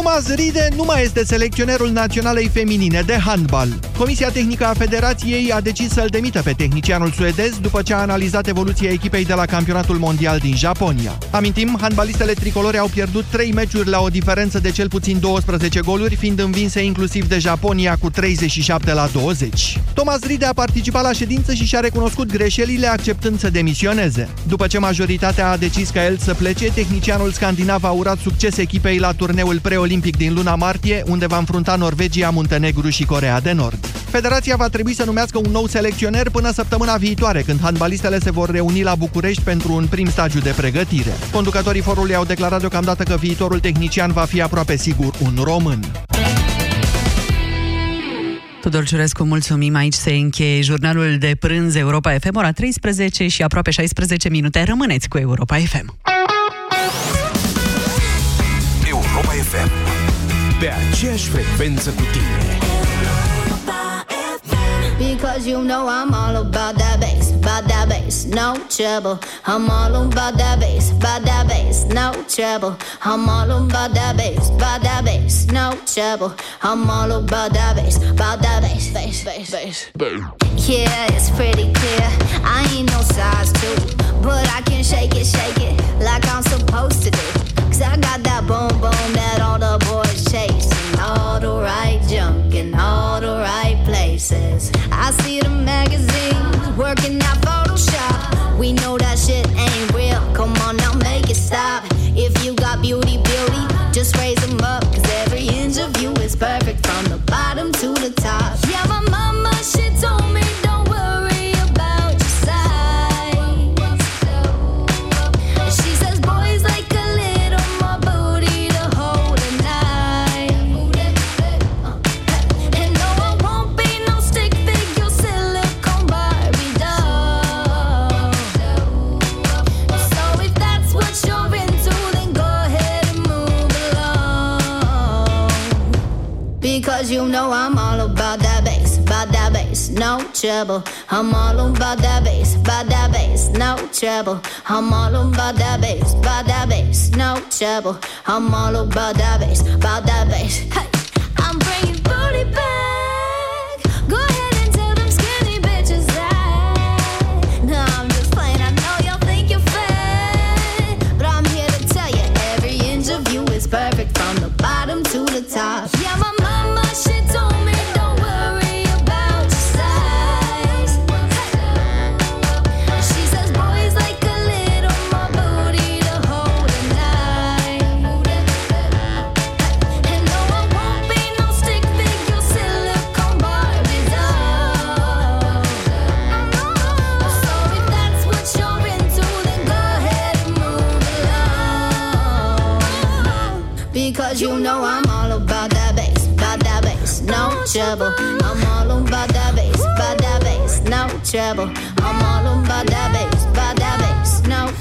Thomas Riede nu mai este selecționerul naționalei feminine de handbal. Comisia tehnică a Federației a decis să-l demită pe tehnicianul suedez după ce a analizat evoluția echipei de la Campionatul Mondial din Japonia. Amintim, handbalistele tricolore au pierdut 3 meciuri la o diferență de cel puțin 12 goluri, fiind învinse inclusiv de Japonia cu 37-20. Thomas Riede a participat la ședință și și-a recunoscut greșelile acceptând să demisioneze. După ce majoritatea a decis ca el să plece, tehnicianul scandinav a urat succes echipei la turneul preolimpic din luna martie, unde va înfrunta Norvegia, Muntenegru și Coreea de Nord. Federația va trebui să numească un nou selecționer până săptămâna viitoare, când handbalistele se vor reuni la București pentru un prim stagiu de pregătire. Conducătorii forului au declarat deocamdată că viitorul tehnician va fi aproape sigur un român. Tudor Ciurescu, mulțumim, aici se încheie jurnalul de prânz Europa FM, ora 13 și aproape 16 minute. Rămâneți cu Europa FM. Europa FM, pe aceeași frecvență cu tine. Because you know I'm all about that bass, no trouble. I'm all about that bass, no trouble. I'm all about that bass, no trouble. I'm all about that bass, bass, bass, bass. Yeah, it's pretty clear, I ain't no size two, but I can shake it, like I'm supposed to do. Cause I got that boom, boom that all the boys chase, and all the right junk in all the right places. I see the magazines working out Photoshop. We know that shit ain't real, come on now make it stop. If you got beauty, beauty, just raise them up. Cause every inch of you is perfect from the bottom to the top. Yeah, my mama, she told me don't worry about your size. And she says boys like a little more booty to hold a knife. And no, I won't be no stick figure silicone Barbie doll. So if that's what you're into, then go ahead and move along. Because you know I'm all about that bass, about that bass, no trouble. I'm all about that bass, no trouble. I'm all about that bass, no trouble. I'm all about that bass, hey. I'm bringing booty back. Go ahead and tell them skinny bitches that. No, I'm just playing, I know y'all think you're fat, but I'm here to tell you, every inch of you is perfect from the bottom to the top. Yeah, my mama, she told me don't worry. Because you know I'm all about that bass, no trouble. I'm all about that bass, no trouble. I'm all about that bass, no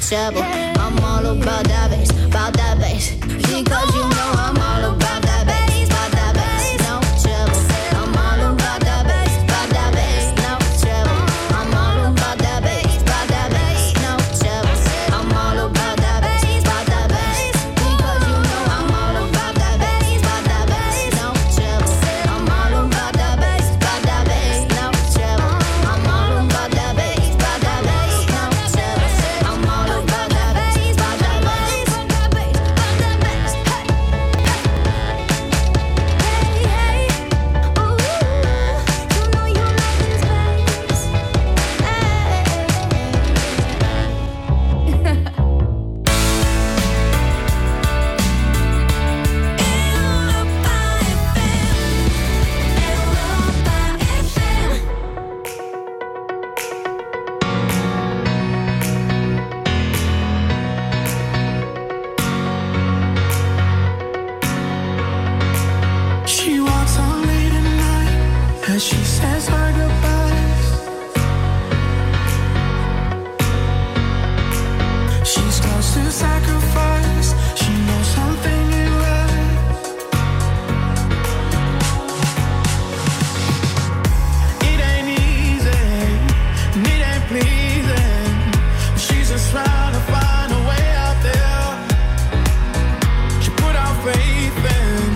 trouble. I'm all about that bass, because you know I'm all about that bass, no trouble. I'm all about that bass, no trouble. I'm all about that bass, no trouble. I'm all about that bass, because you know I'm all about that bass, no trouble. I'm all about that bass, no trouble. I'm all about that bass, no trouble. I'm all about that bass, about that bass, hey. Hey, hey, ooh, you know you love this bass, hey. Europa FM, Europa FM. She walks on late at night as she says her goodbyes. She's close to sacrifice. She knows something ain't right. It ain't easy, and it ain't pleasing. She's just trying to find a way out there. She put out faith in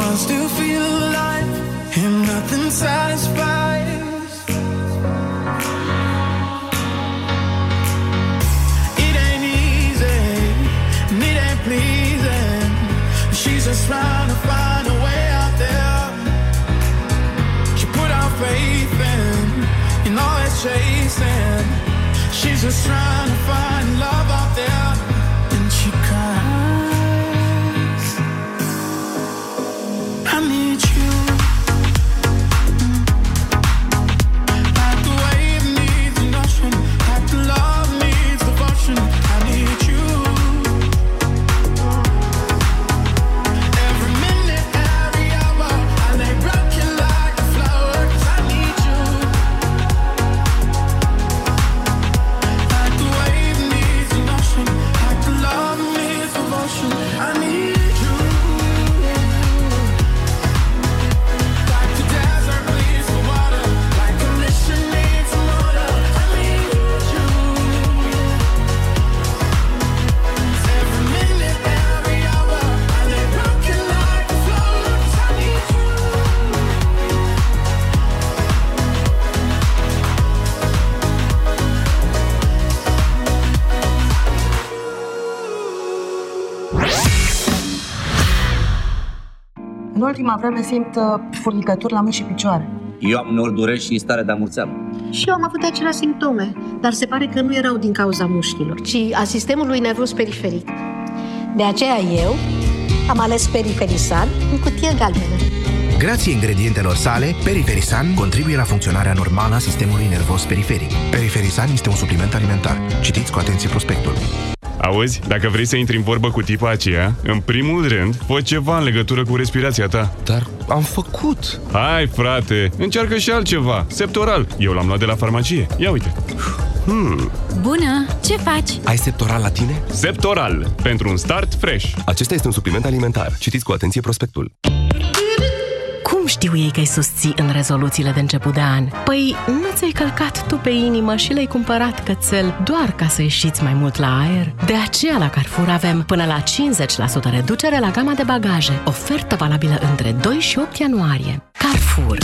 wants to feel alive, and nothing satisfies. It ain't easy, and it ain't pleasing. She's just trying to find a way out there. She put our faith in all that chasing. She's just trying to find love out there, and she cries. În ultima vreme simt furnicături la mâini și picioare. Eu am uneori dureri și stare de amurțeală. Și eu am avut aceleași simptome, dar se pare că nu erau din cauza mușchilor, ci a sistemului nervos periferic. De aceea eu am ales Periferisan în cutie galbenă. Grație ingredientelor sale, Periferisan contribuie la funcționarea normală a sistemului nervos periferic. Periferisan este un supliment alimentar. Citiți cu atenție prospectul. Auzi, dacă vrei să intri în vorbă cu tipa aceea, în primul rând, fă ceva în legătură cu respirația ta. Dar am făcut! Hai, frate, încearcă și altceva. Septoral. Eu l-am luat de la farmacie. Ia uite. Bună! Ce faci? Ai Septoral la tine? Septoral. Pentru un start fresh. Acesta este un supliment alimentar. Citiți cu atenție prospectul. Cum știu ei că-i susții în rezoluțiile de început de an? Păi, nu ți-ai călcat tu pe inimă și le-ai cumpărat cățel doar ca să ieșiți mai mult la aer? De aceea la Carrefour avem până la 50% reducere la gama de bagaje. Ofertă valabilă între 2 și 8 ianuarie. Carrefour.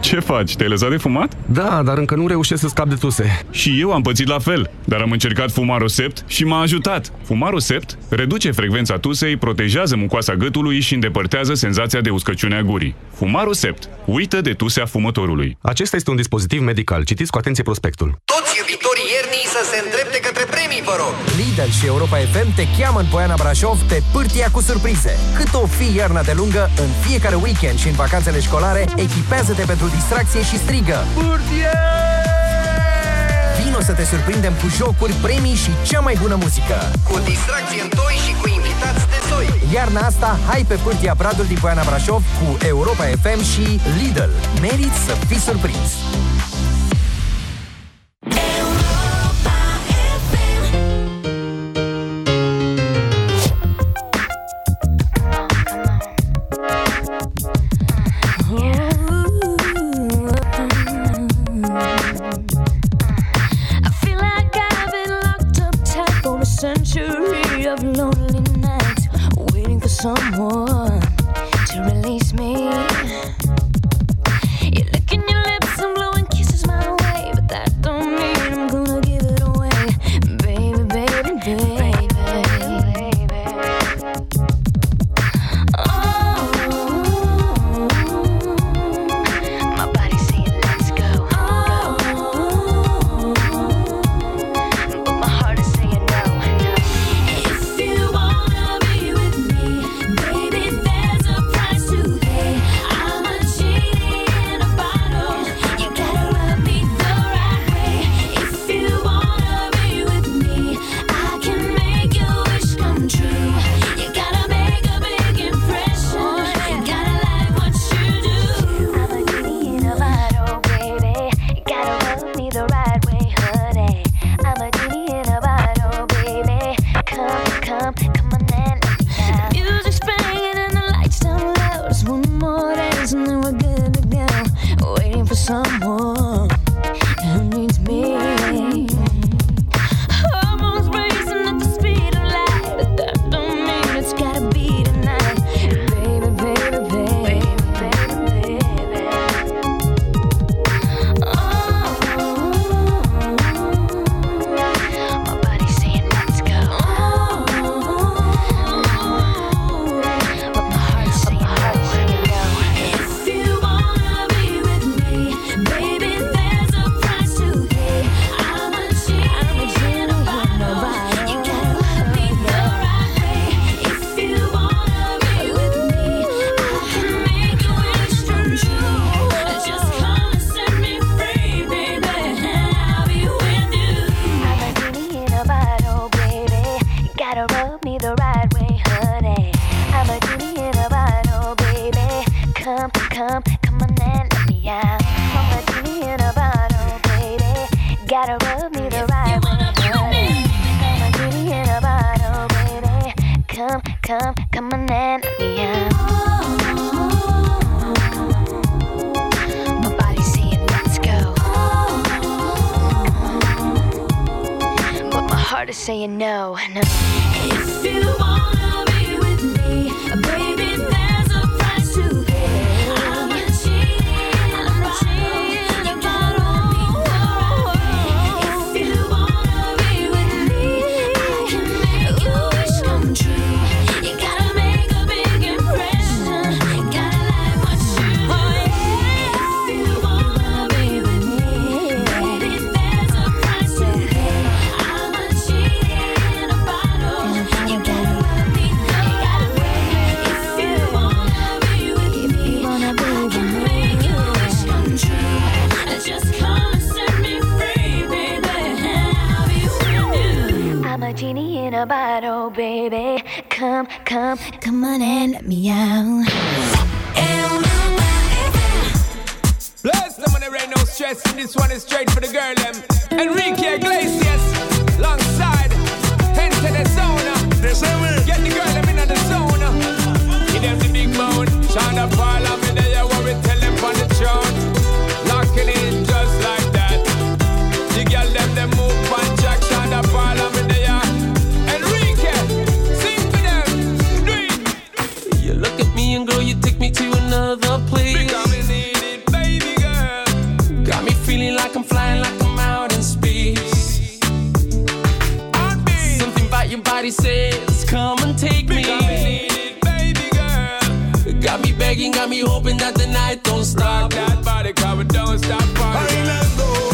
Ce faci? Te-ai lăsat de fumat? Da, dar încă nu reușesc să scap de tuse. Și eu am pățit la fel, dar am încercat Fumarul Sept și m-a ajutat. Fumarul Sept reduce frecvența tusei, protejează mucoasa gâtului și îndepărtează senzația de uscăciune a gurii. Fumarul Sept uită de tusea fumătorului. Acesta este un dispozitiv medical. Citiți cu atenție prospectul. Toți iubitorii iernii să se îndrepte către premii, vă rog! Lidl și Europa FM te cheamă în Poiana Brașov pe pârtia cu surprize. Cât o fi iarna de lungă, în fiecare weekend și în vacanțele școlare, echipează-te pentru distracție și strigă pârtie! Vino să te surprindem cu jocuri, premii și cea mai bună muzică. Cu distracție în toi și cu invitați de soi. Iarna asta, hai pe pârtia Bradul din Poiana Brașov cu Europa FM și Lidl. Meriți să fii surprins! Baby, coming at me up. My body's saying let's go, but my heart is saying no, no. If you wanna be with me, baby, there's a price to pay. Genie in a bottle, baby. Come, come, come on and let me out. Plus, no money, rain, no stress. This one is straight for the girl, them. Enrique Iglesias, alongside. Enter the zone. Get the girl, them in the zone. Give them the big moan. Shonda Paul, I'm in there, what we tell them on the throne. Locking in just like that. The girl, them move on track. Shonda Paul, I'm in there. And girl, you take me to another place. Because I need it, baby girl. Got me feeling like I'm flying, like I'm out in space. Something about your body says, come and take me. Because I need it, baby girl. Got me begging, got me hoping that the night don't stop. Rock that body, cover, don't stop. Bailando.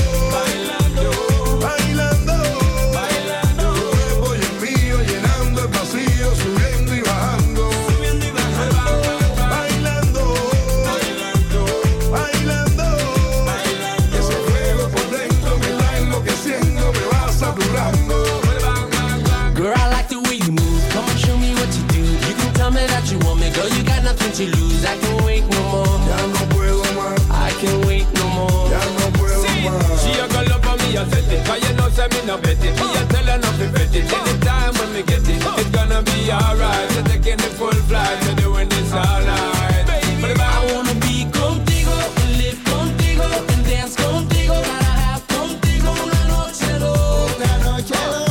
To lose, I can't wait no more. Ya no puedo más. I can't wait no more. Ya no puedo más. She a girl up on me, I set it. 'Cause you know, say me no bet it. Me a tell her not to bet it. Anytime when me get it, it's gonna be alright. You're taking the full flight, you're doing this all night. Baby, I wanna be contigo, and live contigo, and dance contigo. Gotta have contigo una noche loca, noche loca.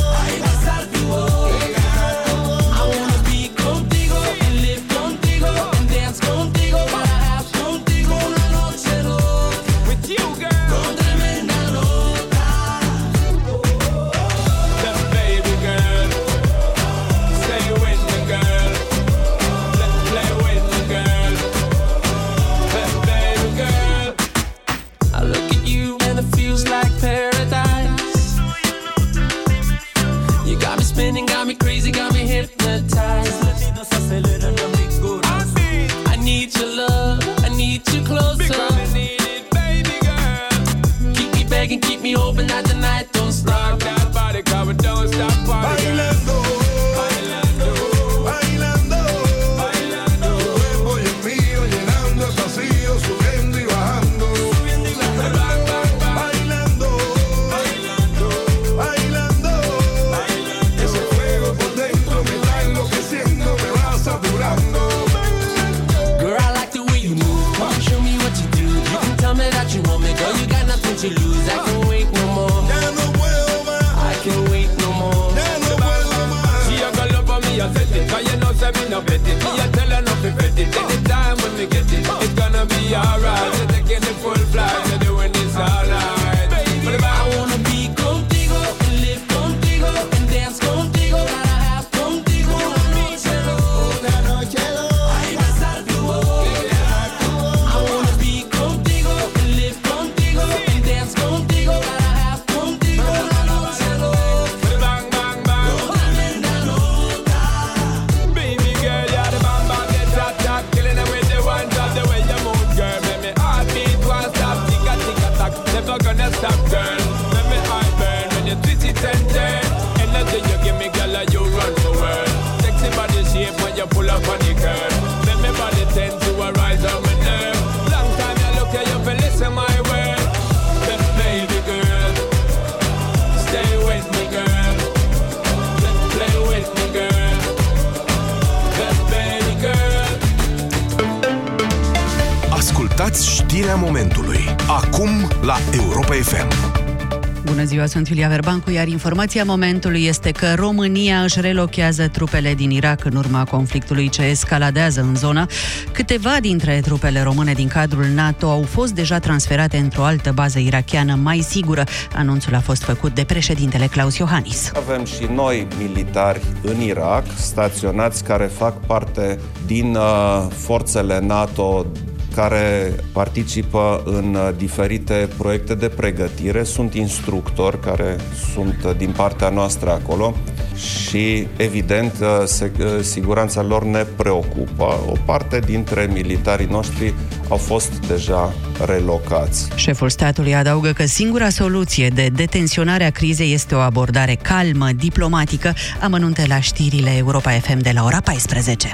Știrea momentului. Acum la Europa FM. Bună ziua, sunt Iulia Verbancu, iar informația momentului este că România își relochează trupele din Irak în urma conflictului ce escaladează în zonă. Câteva dintre trupele române din cadrul NATO au fost deja transferate într-o altă bază irakiană mai sigură. Anunțul a fost făcut de președintele Claus Iohannis. Avem și noi militari în Irak staționați care fac parte din forțele NATO care participă în diferite proiecte de pregătire. Sunt instructori care sunt din partea noastră acolo și, evident, siguranța lor ne preocupă. O parte dintre militarii noștri au fost deja relocați. Șeful statului adaugă că singura soluție de detenționare a crizei este o abordare calmă, diplomatică. Amănunte la știrile Europa FM de la ora 14.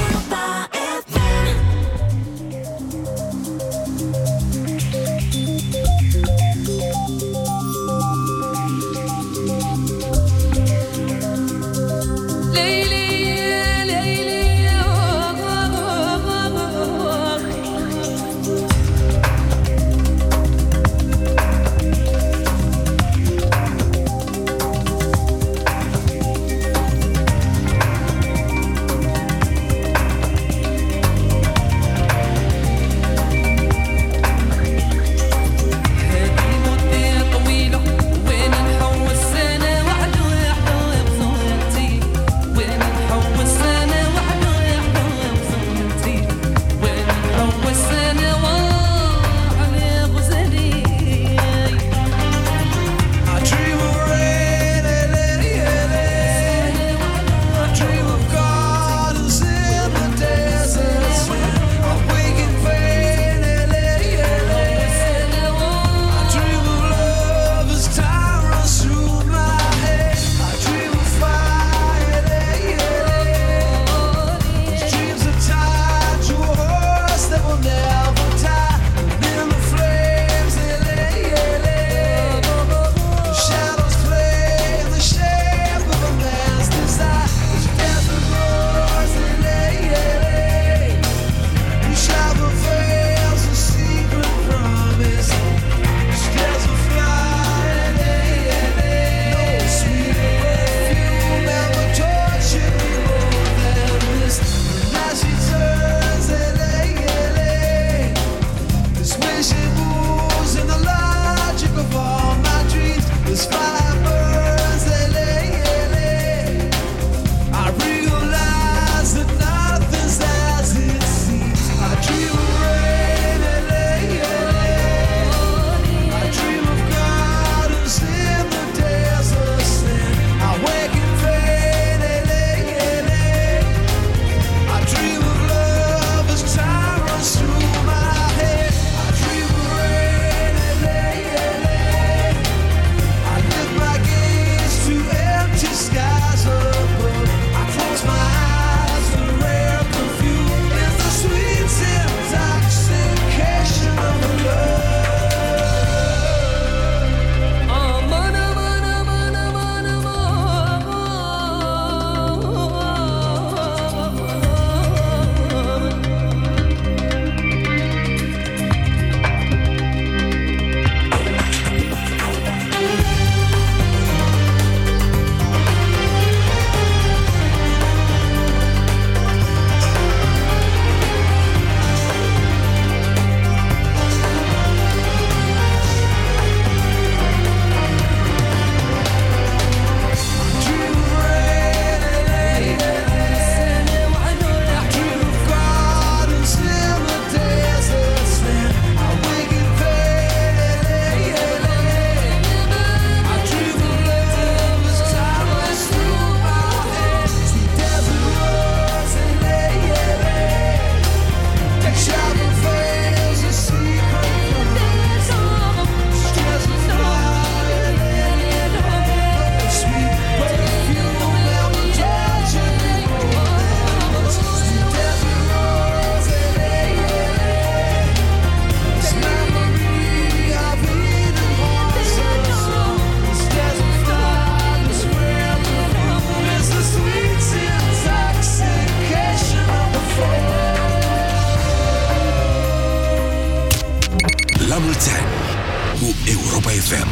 Europa FM.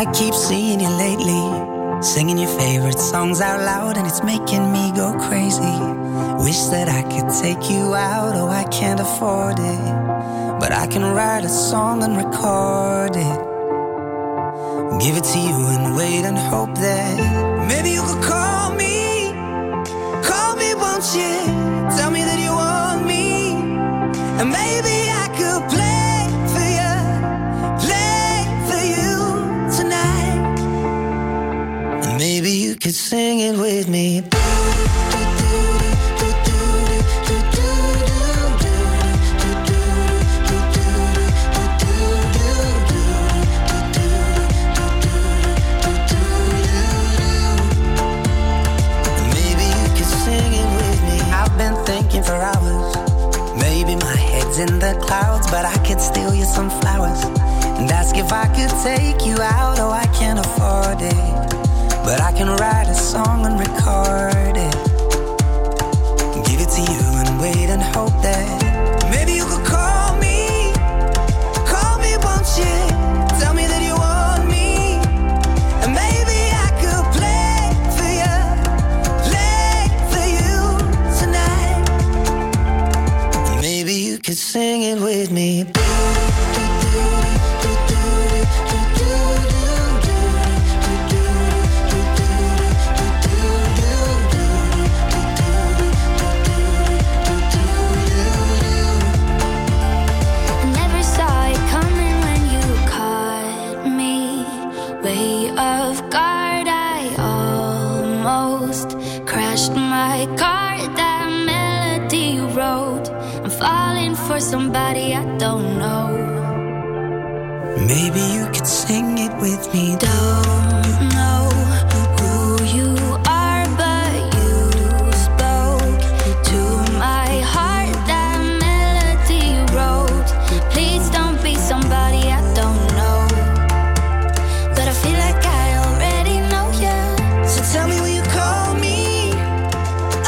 I keep seeing you lately, singing your favorite songs out loud, and it's making me go crazy. Wish that I could take you out, oh I can't afford it, but I can write a song and record it, give it to you and wait and hope that maybe you could call me. Call me, won't you? Tell me that you want me, and maybe I could play for you tonight. And maybe you could sing it with me. For hours, maybe my head's in the clouds, but I could steal you some flowers and ask if I could take you out. Oh, I can't afford it, but I can write a song and record it, give it to you and wait and hope that maybe you could call me, won't you? Tell me that you want me, and maybe I could play for you tonight. Maybe you could sing it with me. Somebody I don't know. Maybe you could sing it with me. Don't know who you are, but you spoke to my heart. That melody you wrote. Please don't be somebody I don't know, but I feel like I already know you. So tell me when you call me,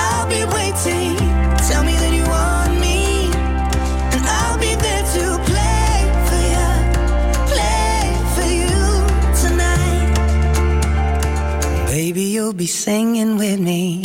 I'll be waiting. Tell me that you want. Maybe you'll be singing with me.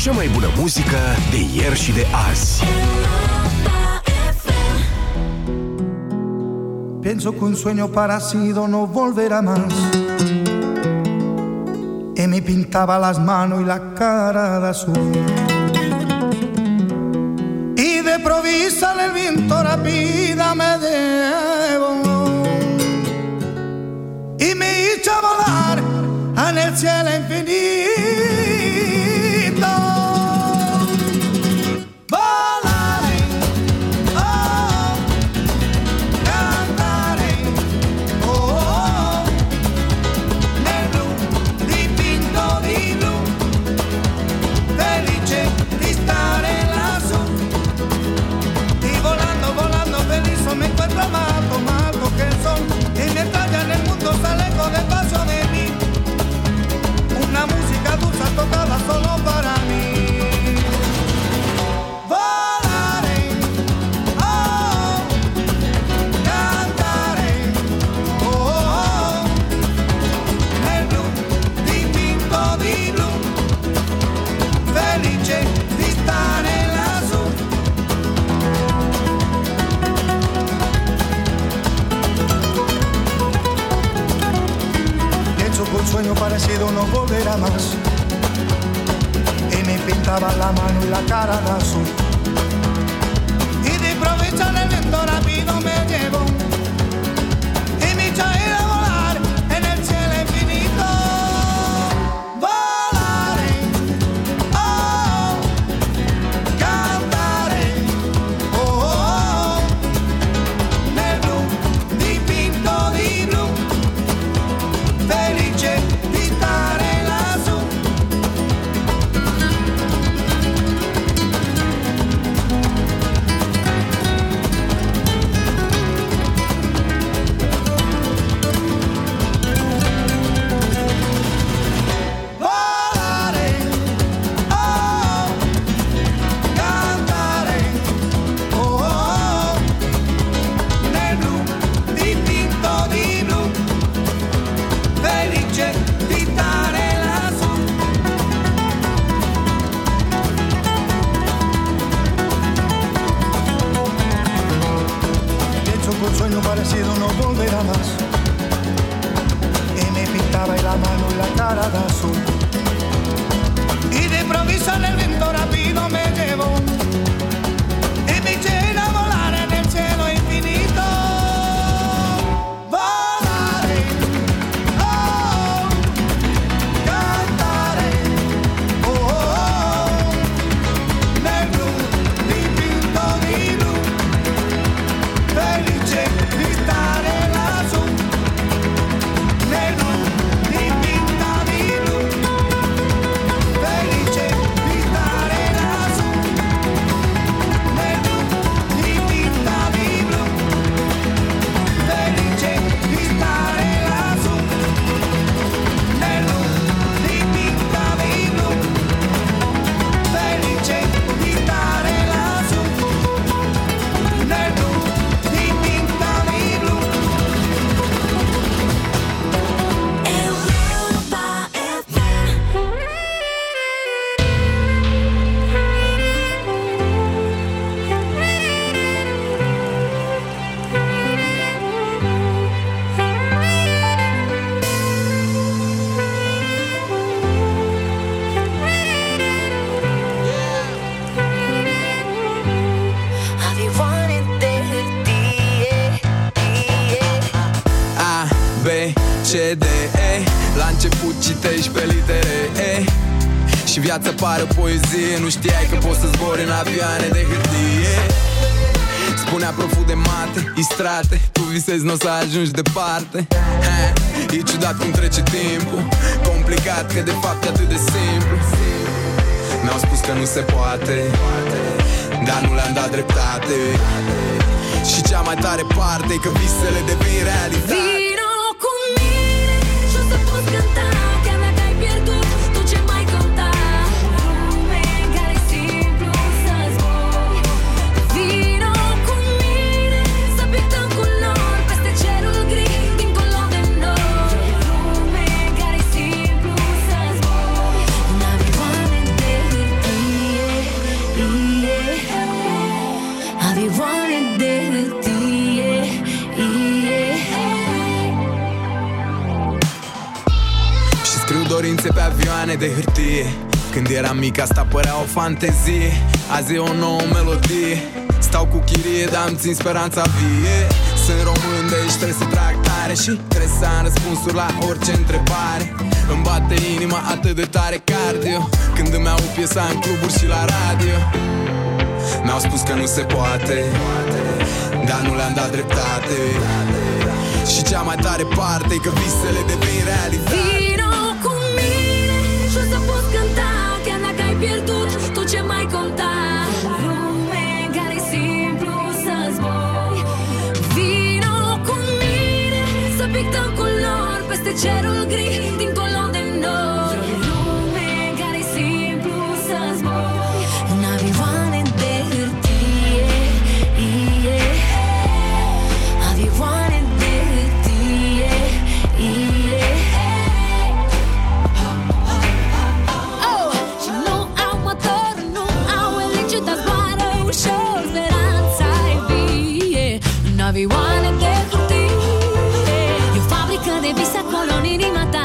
Cea mai bună muzică de ieri și de azi. Pienso que un sueño parecido no volverá más. Y me pintaba las manos y la cara de azul. Y de provisa el viento rápida me devolvió. Y me hizo volar en el cielo infinito. Solo para mí volaré, oh, cantaré, oh, oh, oh. El blu, dipinto di blu, felice di stare lassù. Pienso que un sueño parecido no volverá más. Pintaba la mano y la cara de azul. Y de improviso el viento rápido me llevó. Y mi chaira volar en el cielo infinito. Volar. Și viața pare o poezie, nu știai că poți să zbori în avioane de hârtie. Spunea proful de mate, istrate, tu visezi, n-o să ajungi departe. E ciudat cum trece timpul, complicat că de fapt e atât de simplu. Mi-au spus că nu se poate, dar nu le-am dat dreptate. Și cea mai tare parte e că visele devin realitate. Vino cu mine și o să poți cânta. Dorințe pe avioane de hârtie. Când eram mic asta părea o fantezie. Azi e o nouă melodie. Stau cu chirie, dar îmi țin speranța vie. Sunt român, deci trebuie să trag tare și trebuie să am răspunsuri la orice întrebare. Îmi bate inima atât de tare cardio când îmi aud piesa în cluburi și la radio. Mi-au spus că nu se poate, dar nu le-am dat dreptate. Și cea mai tare parte e că visele devin realitate. Să poți cânta, chiar dacă ai pierdut tot ce mai conta. Lume care e simplu să zbori. Vino cu mine să pictăm culori peste cerul gri dincolo de nori. Lume care e simplu să zbori în avioane de hârtie. Avioane de hârtie. Avioane de hârtie. E o fabrică de vise acolo în inima ta.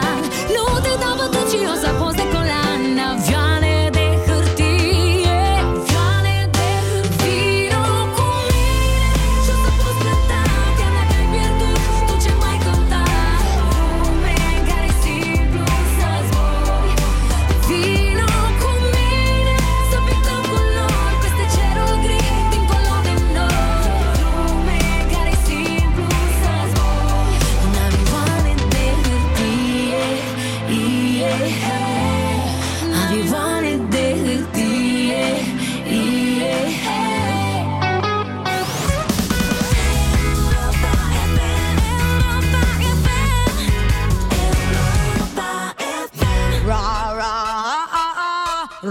Nu te dau bătut și o să poți decola în avioane de hârtie. Avioane de hârtie. Vino cu mine și o să poți plăta. Chiar dacă ai pierdut tot ce mai conta. Lume care e simplu să zbori. Vino cu mine să pictăm culori peste cerul gri dincolo de nori.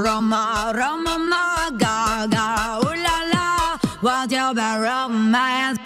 Roma, Roma, ma, ga, ga, ooh la la, what's your bad romance?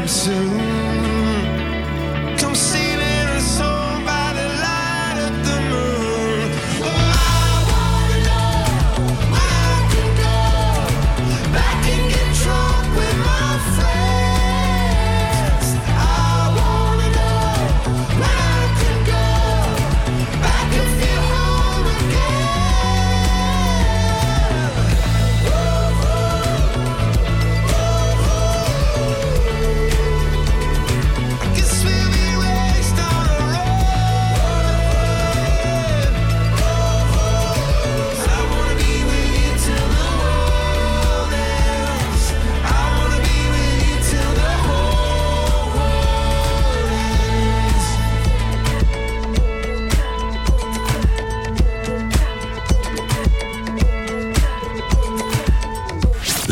too soon. Come see the soul by the light of the moon. Oh, I wanna know where I can go, back and get drunk with my friends. I wanna know where I can go, back and feel home again.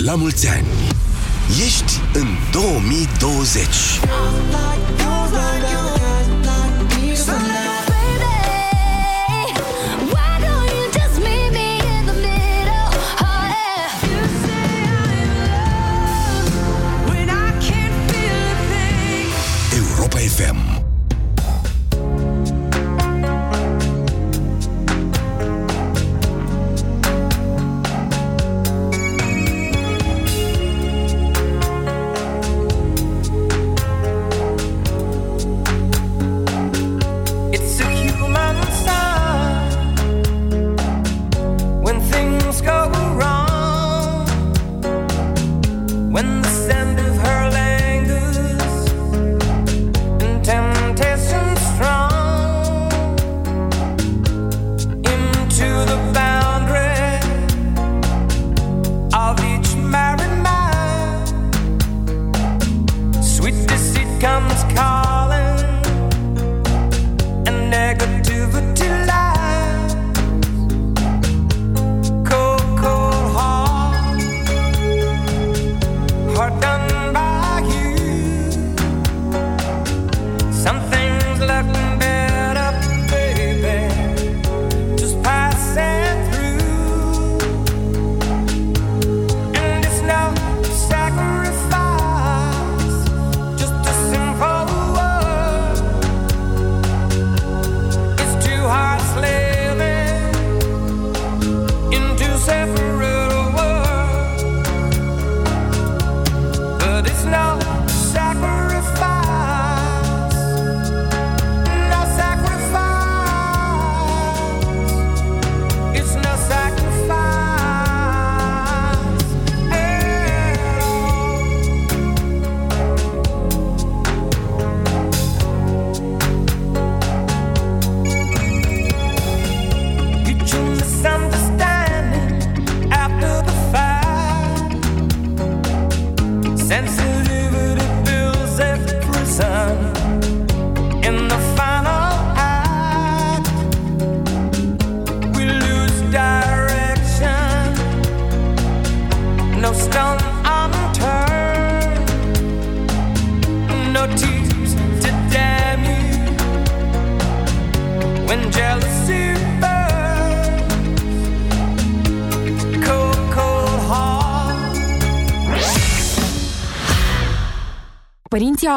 La mulți ani! Ești în 2020! Europa FM. Părinții au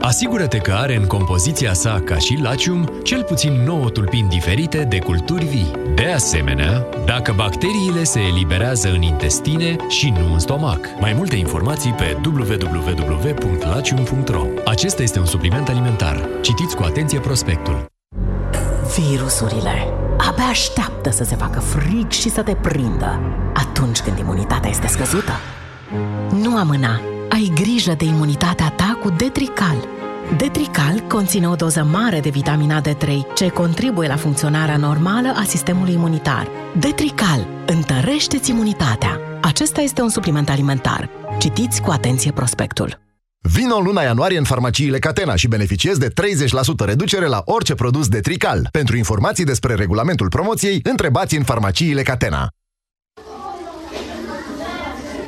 Asigură-te că are în compoziția sa, ca și Lactium, cel puțin 9 tulpini diferite de culturi vii. De asemenea, dacă bacteriile se eliberează în intestine și nu în stomac. Mai multe informații pe www.lactium.ro. Acesta este un supliment alimentar. Citiți cu atenție prospectul. Virusurile abia așteaptă să se facă frig și să te prindă atunci când imunitatea este scăzută. Nu amâna! Ai grijă de imunitatea ta cu Detrical. Detrical conține o doză mare de vitamina D3, ce contribuie la funcționarea normală a sistemului imunitar. Detrical întărește-ți imunitatea. Acesta este un supliment alimentar. Citiți cu atenție prospectul. Vino în luna ianuarie în farmaciile Catena și beneficiezi de 30% reducere la orice produs Detrical. Pentru informații despre regulamentul promoției, întrebați în farmaciile Catena.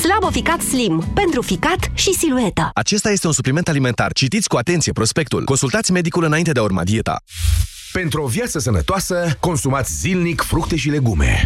Slaboficat Slim. Pentru ficat și silueta. Acesta este un supliment alimentar. Citiți cu atenție prospectul. Consultați medicul înainte de a urma dieta. Pentru o viață sănătoasă, consumați zilnic fructe și legume.